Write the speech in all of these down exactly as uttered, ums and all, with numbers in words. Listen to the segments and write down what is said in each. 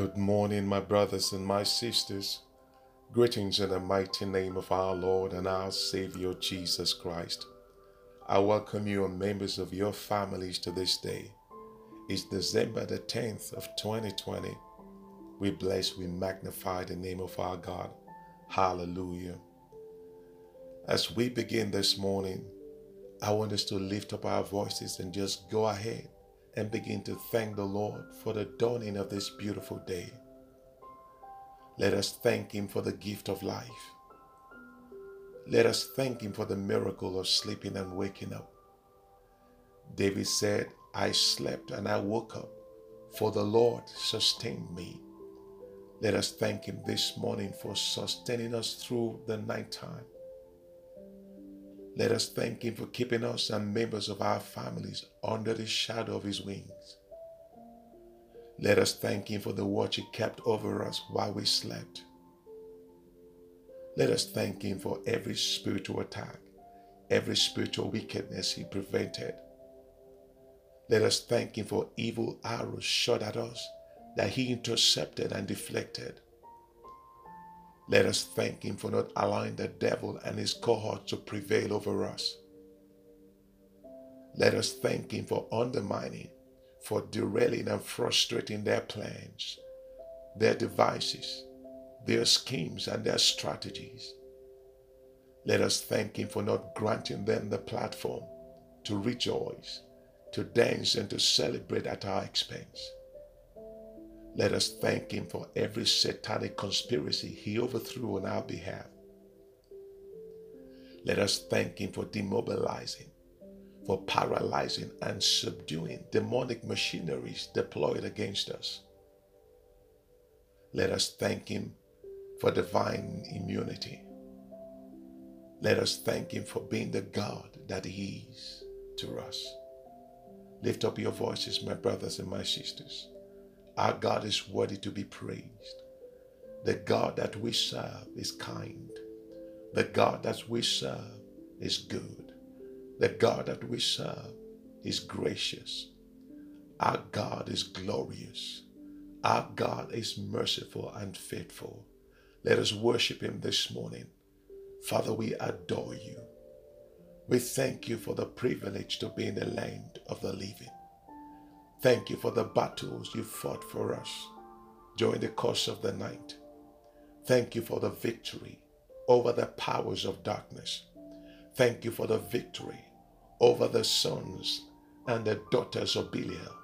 Good morning, my brothers and my sisters. Greetings in the mighty name of our Lord and our Savior, Jesus Christ. I welcome you and members of your families to this day. It's December the tenth of twenty twenty. We bless, we magnify the name of our God. Hallelujah. As we begin this morning, I want us to lift up our voices and just go ahead and begin to thank the Lord for the dawning of this beautiful day. Let us thank Him for the gift of life. Let us thank Him for the miracle of sleeping and waking up. David said, I slept and I woke up, for the Lord sustained me. Let us thank Him this morning for sustaining us through the nighttime. Let us thank Him for keeping us and members of our families under the shadow of His wings. Let us thank Him for the watch He kept over us while we slept. Let us thank Him for every spiritual attack, every spiritual wickedness He prevented. Let us thank Him for evil arrows shot at us that He intercepted and deflected. Let us thank Him for not allowing the devil and his cohort to prevail over us. Let us thank Him for undermining, for derailing and frustrating their plans, their devices, their schemes and their strategies. Let us thank Him for not granting them the platform to rejoice, to dance and to celebrate at our expense. Let us thank Him for every satanic conspiracy He overthrew on our behalf. Let us thank Him for demobilizing, for paralyzing and subduing demonic machineries deployed against us. Let us thank Him for divine immunity. Let us thank Him for being the God that He is to us. Lift up your voices, my brothers and my sisters. Our God is worthy to be praised. The God that we serve is kind. The God that we serve is good. The God that we serve is gracious. Our God is glorious. Our God is merciful and faithful. Let us worship Him this morning. Father, we adore You. We thank You for the privilege to be in the land of the living. Thank You for the battles You fought for us during the course of the night. Thank You for the victory over the powers of darkness. Thank You for the victory over the sons and the daughters of Belial.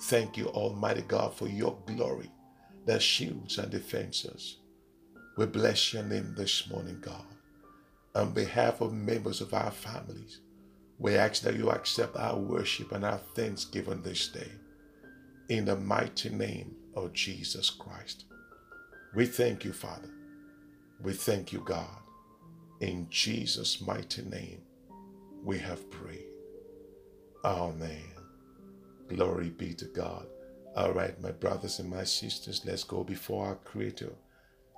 Thank You, Almighty God, for Your glory, the shields and defenses. We bless Your name this morning, God. On behalf of members of our families, we ask that You accept our worship and our thanksgiving this day. In the mighty name of Jesus Christ. We thank You, Father. We thank You, God. In Jesus' mighty name, we have prayed. Amen. Glory be to God. All right, my brothers and my sisters, let's go before our Creator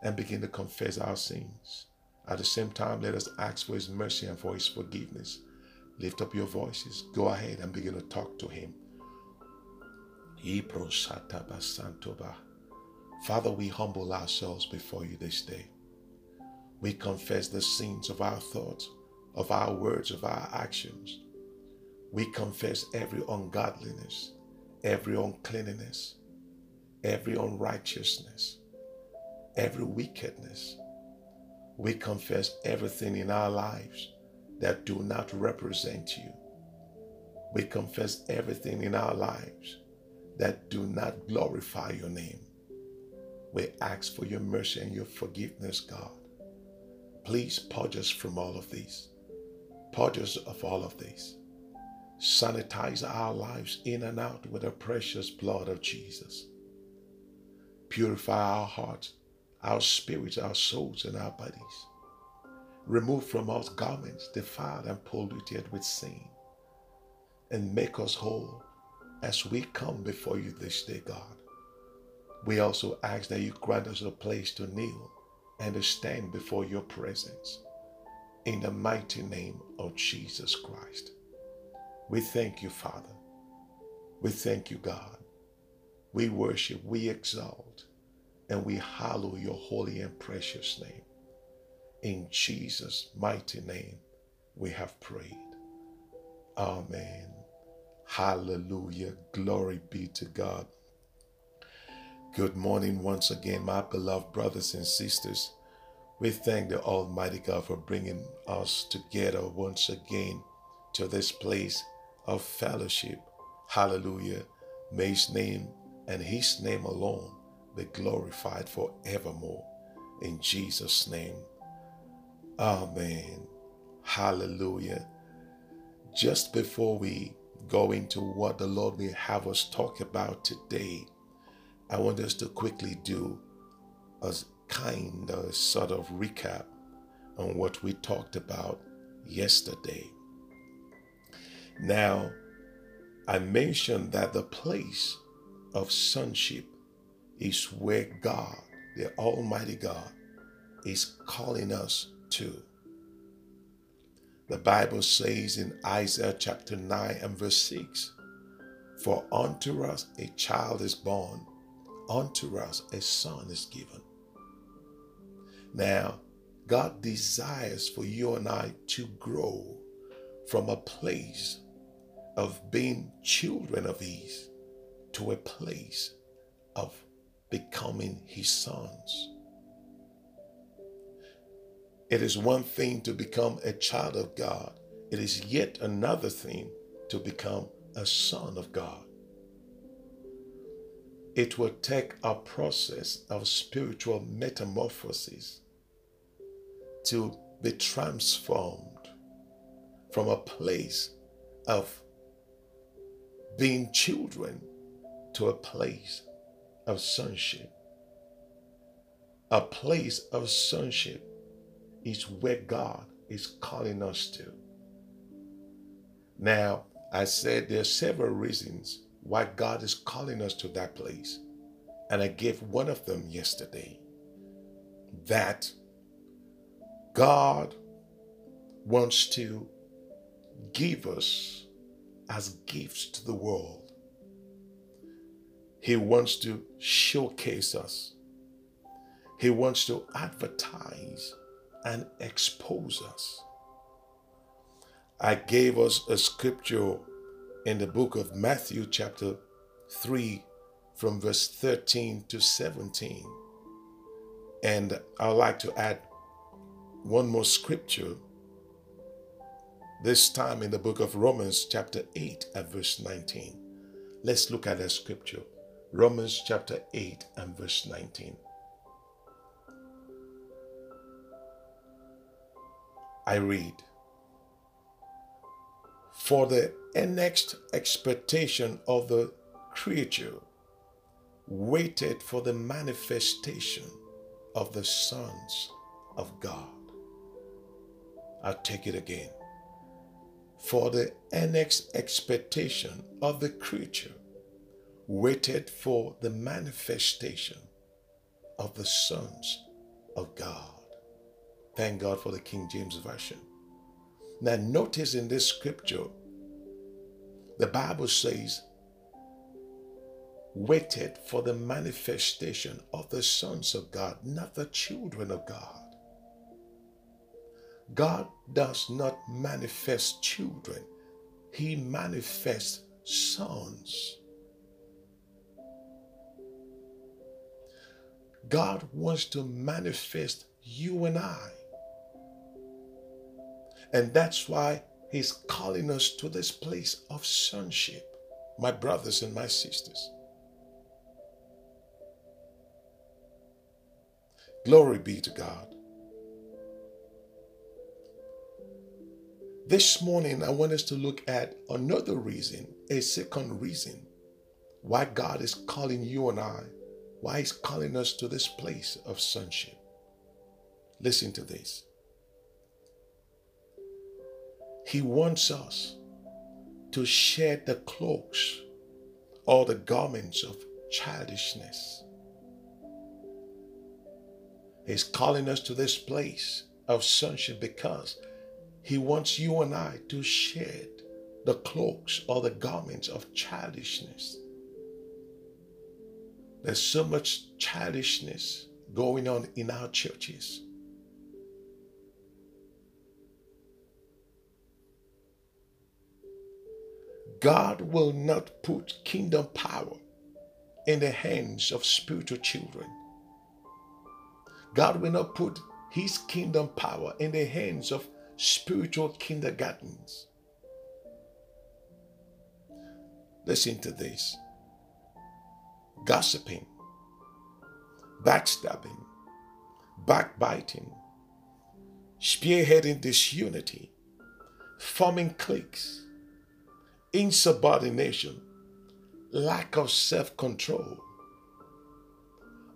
and begin to confess our sins. At the same time, let us ask for His mercy and for His forgiveness. Lift up your voices. Go ahead and begin to talk to Him. Father, we humble ourselves before You this day. We confess the sins of our thoughts, of our words, of our actions. We confess every ungodliness, every uncleanness, every unrighteousness, every wickedness. We confess everything in our lives that do not represent You. We confess everything in our lives that do not glorify Your name. We ask for Your mercy and Your forgiveness, God. Please purge us from all of these. Purge us of all of these. Sanitize our lives in and out with the precious blood of Jesus. Purify our hearts, our spirits, our souls, and our bodies. Remove from us garments defiled and polluted with sin, and make us whole as we come before You this day, God. We also ask that You grant us a place to kneel and to stand before Your presence. In the mighty name of Jesus Christ. We thank You, Father. We thank You, God. We worship, we exalt, and we hallow your holy and precious name. In Jesus' mighty name, we have prayed. Amen. Hallelujah. Glory be to God. Good morning once again, my beloved brothers and sisters. We thank the Almighty God for bringing us together once again to this place of fellowship. Hallelujah. May his name and his name alone be glorified forevermore. In Jesus' name. Amen. Hallelujah. Just before we go into what the Lord will have us talk about today, I want us to quickly do a kind of sort of recap on what we talked about yesterday. Now, I mentioned that the place of sonship is where God, the Almighty God, is calling us to. The Bible says in Isaiah chapter nine and verse six, "For unto us a child is born, unto us a son is given." Now, God desires for you and I to grow from a place of being children of his to a place of becoming his sons. It is one thing to become a child of God. It is yet another thing to become a son of God. It will take a process of spiritual metamorphosis to be transformed from a place of being children to a place of sonship. A place of sonship is where God is calling us to. Now, I said there are several reasons why God is calling us to that place, and I gave one of them yesterday, that God wants to give us as gifts to the world. He wants to showcase us. He wants to advertise and expose us. I gave us a scripture in the book of Matthew chapter three from verse thirteen to seventeen. And I'd like to add one more scripture, this time in the book of Romans chapter eight and verse nineteen. Let's look at that scripture. Romans chapter eight and verse nineteen. I read, "For the next expectation of the creature waited for the manifestation of the sons of God." I'll take it again. "For the next expectation of the creature waited for the manifestation of the sons of God." Thank God for the King James Version. Now notice in this scripture, the Bible says, waited for the manifestation of the sons of God, not the children of God. God does not manifest children. He manifests sons. God wants to manifest you and I. And that's why he's calling us to this place of sonship, my brothers and my sisters. Glory be to God. This morning, I want us to look at another reason, a second reason why God is calling you and I, why he's calling us to this place of sonship. Listen to this. He wants us to shed the cloaks or the garments of childishness. He's calling us to this place of sonship because he wants you and I to shed the cloaks or the garments of childishness. There's so much childishness going on in our churches. God will not put kingdom power in the hands of spiritual children. God will not put his kingdom power in the hands of spiritual kindergartens. Listen to this. Gossiping, backstabbing, backbiting, spearheading disunity, forming cliques, insubordination, lack of self-control.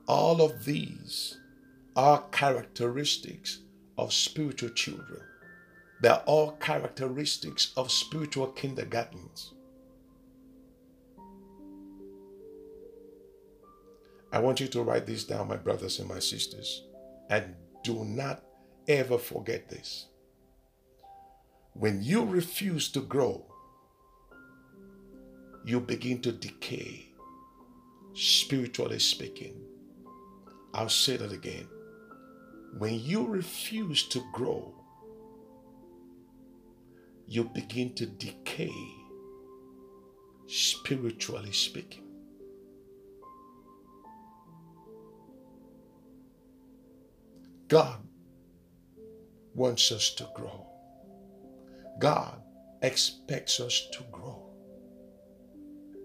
All of these are characteristics of spiritual children. They are all characteristics of spiritual kindergartens. I want you to write this down, my brothers and my sisters, and do not ever forget this. When you refuse to grow, you begin to decay, spiritually speaking. I'll say that again. When you refuse to grow, you begin to decay, spiritually speaking. God wants us to grow. God expects us to grow.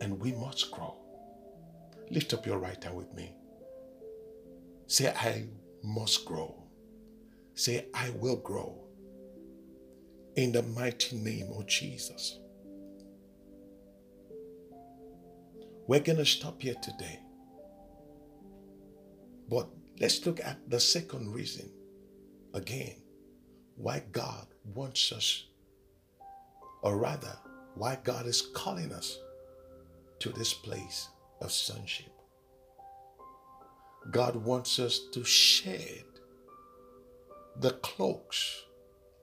And we must grow. Lift up your right hand with me. Say, I must grow. Say, I will grow. In the mighty name of Jesus. We're going to stop here today. But let's look at the second reason, again, why God wants us, or rather, why God is calling us to this place of sonship. God wants us to shed the cloaks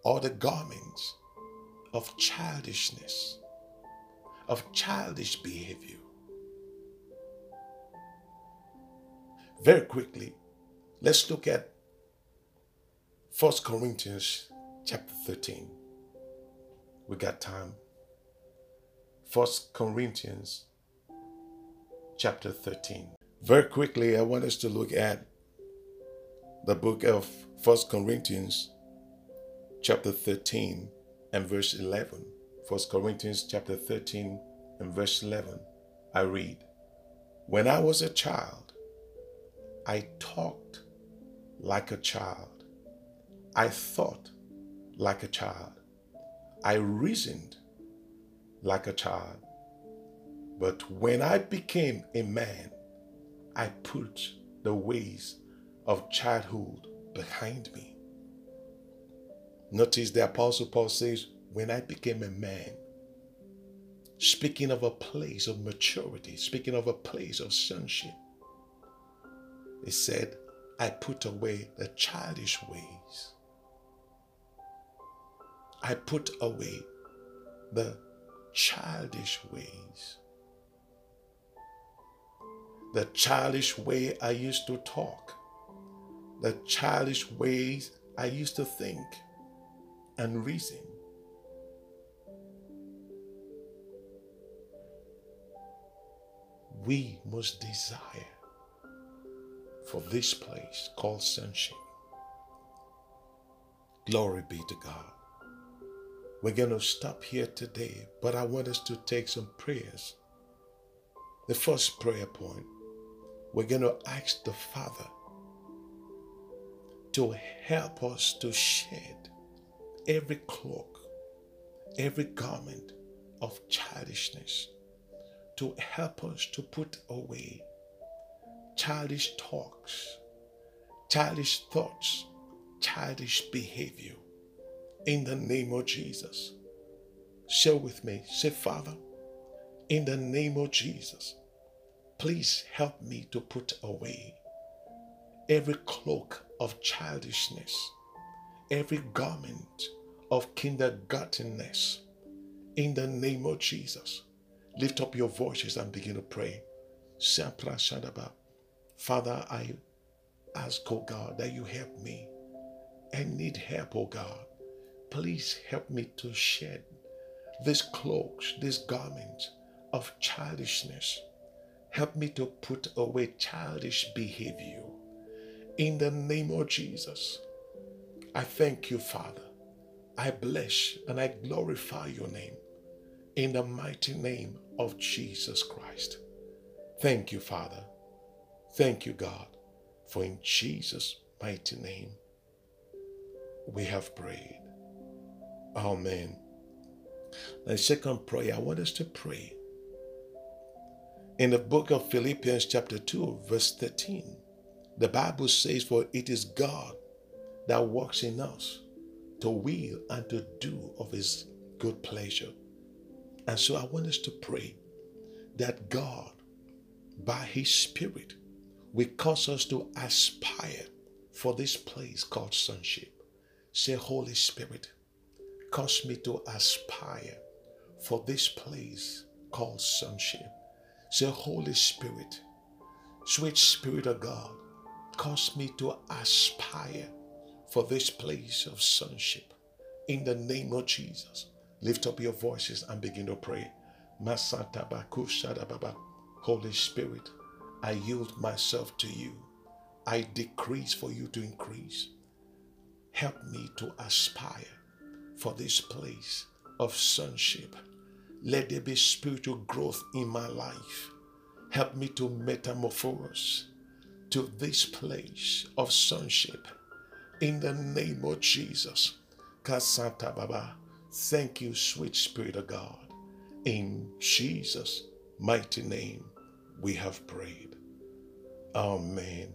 or the garments of childishness, of childish behavior. Very quickly, let's look at First Corinthians chapter thirteen. We got time. First Corinthians chapter thirteen. Very quickly, I want us to look at the book of First Corinthians chapter thirteen and verse eleven. First Corinthians chapter thirteen and verse eleven. I read, "When I was a child, I talked like a child. I thought like a child. I reasoned like a child. But when I became a man, I put the ways of childhood behind me." Notice the Apostle Paul says, when I became a man, speaking of a place of maturity, speaking of a place of sonship, he said, I put away the childish ways. I put away the childish ways. The childish way I used to talk. The childish ways I used to think and reason. We must desire for this place called sonship. Glory be to God. We're going to stop here today, but I want us to take some prayers. The first prayer point, we're going to ask the Father to help us to shed every cloak, every garment of childishness, to help us to put away childish talks, childish thoughts, childish behavior. In the name of Jesus. Share with me. Say, Father, in the name of Jesus, please help me to put away every cloak of childishness, every garment of kindergartenness. In the name of Jesus. Lift up your voices and begin to pray. Father, I ask, oh God, that you help me. I need help, oh God. Please help me to shed these cloaks, these garments of childishness. Help me to put away childish behavior. In the name of Jesus, I thank you, Father. I bless and I glorify your name in the mighty name of Jesus Christ. Thank you, Father. Thank you, God, for in Jesus' mighty name we have prayed. Amen. The second prayer, I want us to pray in the book of Philippians chapter two, verse thirteen. The Bible says, for it is God that works in us to will and to do of his good pleasure. And so I want us to pray that God, by his Spirit, will cause us to aspire for this place called sonship. Say, Holy Spirit, cause me to aspire for this place called sonship. Say, Holy Spirit, sweet Spirit of God, cause me to aspire for this place of sonship. In the name of Jesus, lift up your voices and begin to pray. Holy Spirit, I yield myself to you. I decrease for you to increase. Help me to aspire for this place of sonship. Let there be spiritual growth in my life. Help me to metamorphose to this place of sonship. In the name of Jesus. Kasanta Baba. Thank you, sweet Spirit of God. In Jesus' mighty name, we have prayed. Amen.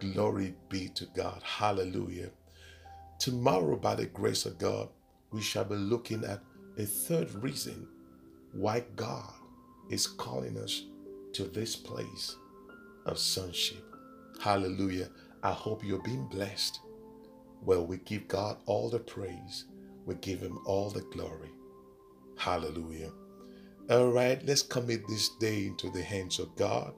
Glory be to God. Hallelujah. Tomorrow, by the grace of God, we shall be looking at a third reason why God is calling us to this place of sonship. Hallelujah. I hope you're being blessed. Well, we give God all the praise. We give him all the glory. Hallelujah. All right, let's commit this day into the hands of God.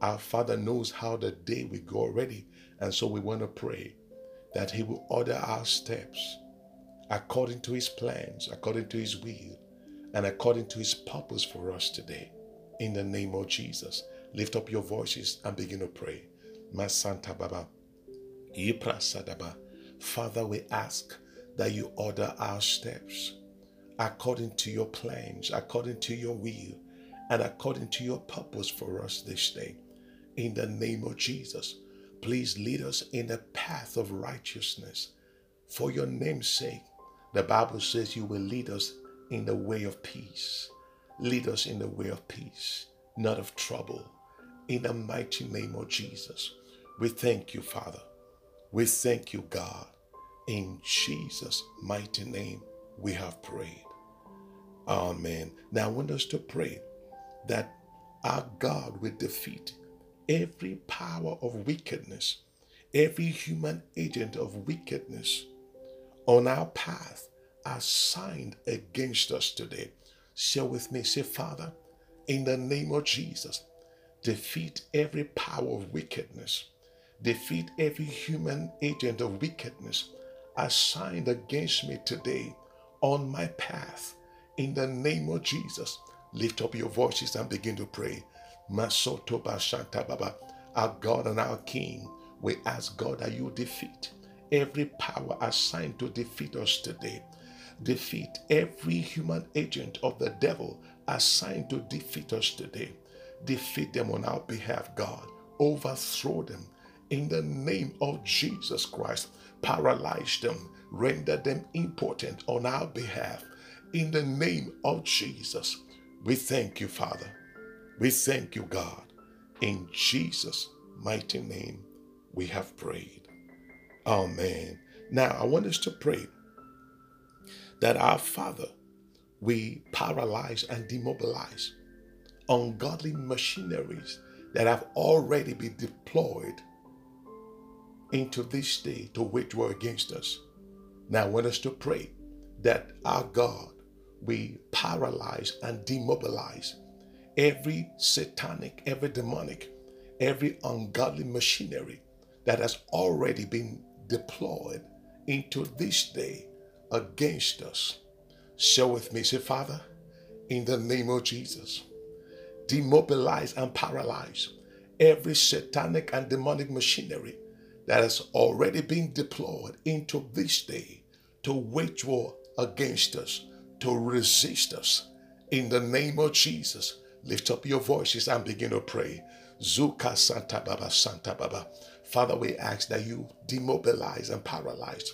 Our Father knows how the day will go already. And so we want to pray that he will order our steps according to his plans, according to his will, and according to his purpose for us today. In the name of Jesus, lift up your voices and begin to pray. Masanta Baba, Yiprasadaba. Father, we ask that you order our steps according to your plans, according to your will, and according to your purpose for us this day. In the name of Jesus, please lead us in the path of righteousness. For your name's sake, the Bible says you will lead us in the way of peace. Lead us in the way of peace, not of trouble. In the mighty name of Jesus, we thank you, Father. We thank you, God. In Jesus' mighty name, we have prayed. Amen. Now I want us to pray that our God will defeat every power of wickedness, every human agent of wickedness on our path assigned against us today. Share with me, say, Father, in the name of Jesus, defeat every power of wickedness. Defeat every human agent of wickedness assigned against me today on my path. In the name of Jesus, lift up your voices and begin to pray. Masoto Bashanta Baba, our God and our King, we ask God that you defeat every power assigned to defeat us today. Defeat every human agent of the devil assigned to defeat us today. Defeat them on our behalf, God. Overthrow them. In the name of Jesus Christ, paralyze them, render them impotent on our behalf. In the name of Jesus, we thank you, Father. We thank you, God. In Jesus' mighty name, we have prayed. Amen. Now, I want us to pray that our Father, we paralyze and demobilize ungodly machineries that have already been deployed into this day to which were against us. Now I want us to pray that our God, we paralyze and demobilize every satanic, every demonic, every ungodly machinery that has already been deployed into this day against us. Share with me, say, Father, in the name of Jesus, demobilize and paralyze every satanic and demonic machinery that has already been deployed into this day to wage war against us, to resist us. In the name of Jesus, lift up your voices and begin to pray. Zuka Santa Baba, Santa Baba. Father, we ask that you demobilize and paralyze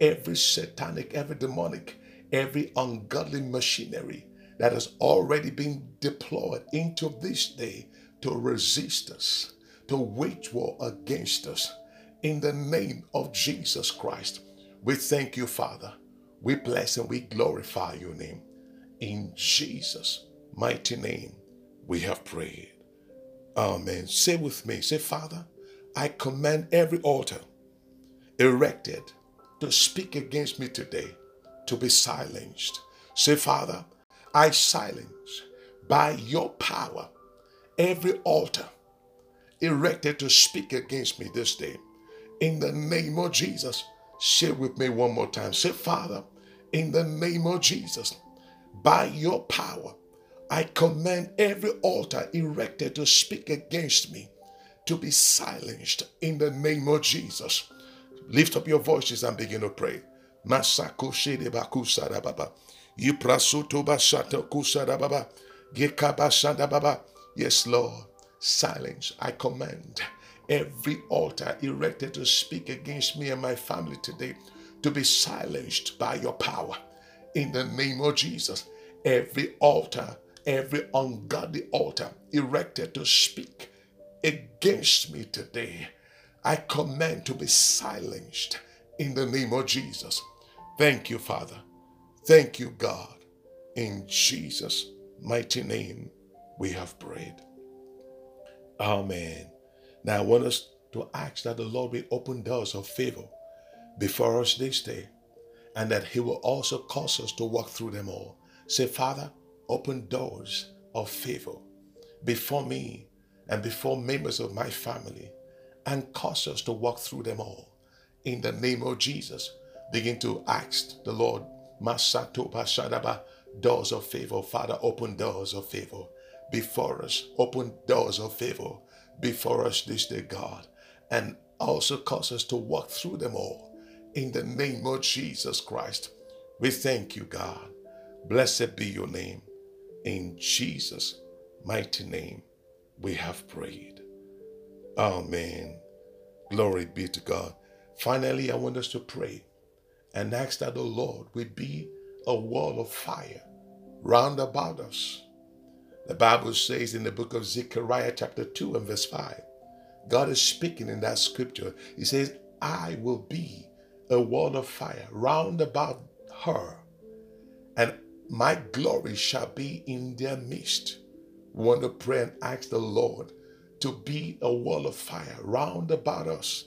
every satanic, every demonic, every ungodly machinery that has already been deployed into this day to resist us, to wage war against us. In the name of Jesus Christ, we thank you, Father. We bless and we glorify your name. In Jesus' mighty name, we have prayed. Amen. Say with me, say, Father, I command every altar erected to speak against me today to be silenced. Say, Father, I silence by your power every altar erected to speak against me this day. In the name of Jesus, share with me one more time. Say, Father, in the name of Jesus, by your power, I command every altar erected to speak against me to be silenced in the name of Jesus. Lift up your voices and begin to pray. Yes, Lord, silence. I command every altar erected to speak against me and my family today to be silenced by your power. In the name of Jesus, every altar, every ungodly altar erected to speak against me today, I command to be silenced in the name of Jesus. Thank you, Father. Thank you, God. In Jesus' mighty name, we have prayed. Amen. Now I want us to ask that the Lord will open doors of favor before us this day, and that he will also cause us to walk through them all. Say, Father, open doors of favor before me and before members of my family, and cause us to walk through them all. In the name of Jesus, begin to ask the Lord, doors of favor. Father, open doors of favor before us. Open doors of favor before us this day, God, and also cause us to walk through them all. In the name of Jesus Christ, we thank you, God. Blessed be your name. In Jesus' mighty name, we have prayed. Amen. Glory be to God. Finally, I want us to pray and ask that the Lord will be a wall of fire round about us. The Bible says in the book of Zechariah chapter two and verse five, God is speaking in that scripture. He says, I will be a wall of fire round about her, and my glory shall be in their midst. We want to pray and ask the Lord to be a wall of fire round about us,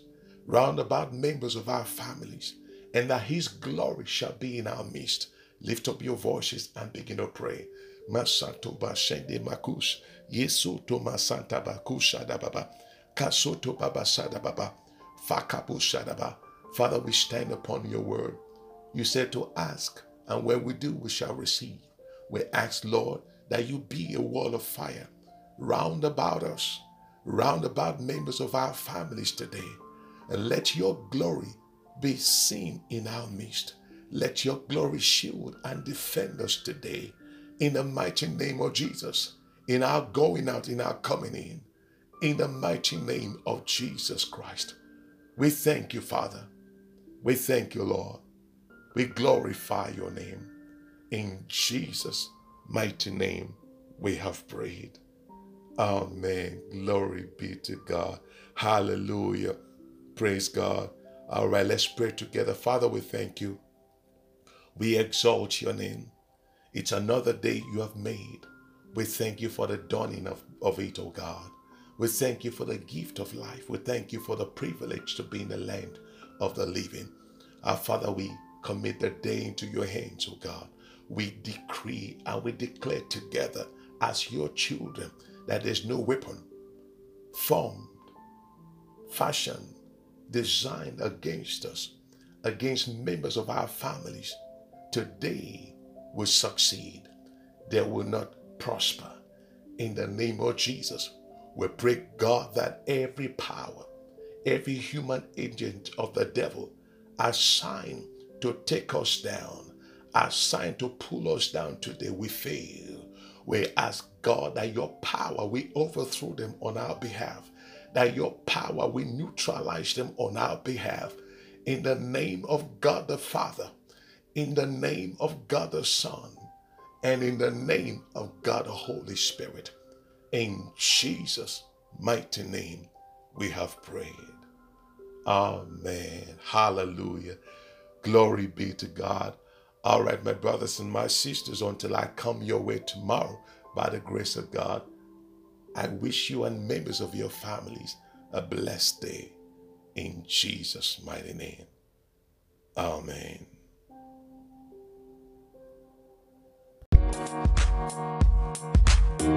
round about members of our families, and that his glory shall be in our midst. Lift up your voices and begin to pray. Father, we stand upon your word. You said to ask, and when we do, we shall receive. We ask, Lord, that you be a wall of fire round about us, round about members of our families today. And let your glory be seen in our midst. Let your glory shield and defend us today. In the mighty name of Jesus, in our going out, in our coming in, in the mighty name of Jesus Christ. We thank you, Father. We thank you, Lord. We glorify your name. In Jesus' mighty name, we have prayed. Amen. Glory be to God. Hallelujah. Praise God. All right, let's pray together. Father, we thank you. We exalt your name. It's another day you have made. We thank you for the dawning of, of it, oh God. We thank you for the gift of life. We thank you for the privilege to be in the land of the living. Our Father, we commit the day into your hands, oh God. We decree and we declare together as your children that there's no weapon formed, fashioned, designed against us, against members of our families, today will succeed. They will not prosper. In the name of Jesus, we pray, God, that every power, every human agent of the devil assigned to take us down, assigned to pull us down today, we fail. We ask, God, that your power, we overthrow them on our behalf, that your power, we neutralize them on our behalf. In the name of God the Father, in the name of God the Son, and in the name of God the Holy Spirit. In Jesus' mighty name, we have prayed. Amen. Hallelujah. Glory be to God. All right, my brothers and my sisters, until I come your way tomorrow, by the grace of God, I wish you and members of your families a blessed day. In Jesus' mighty name. Amen. We'll be right back.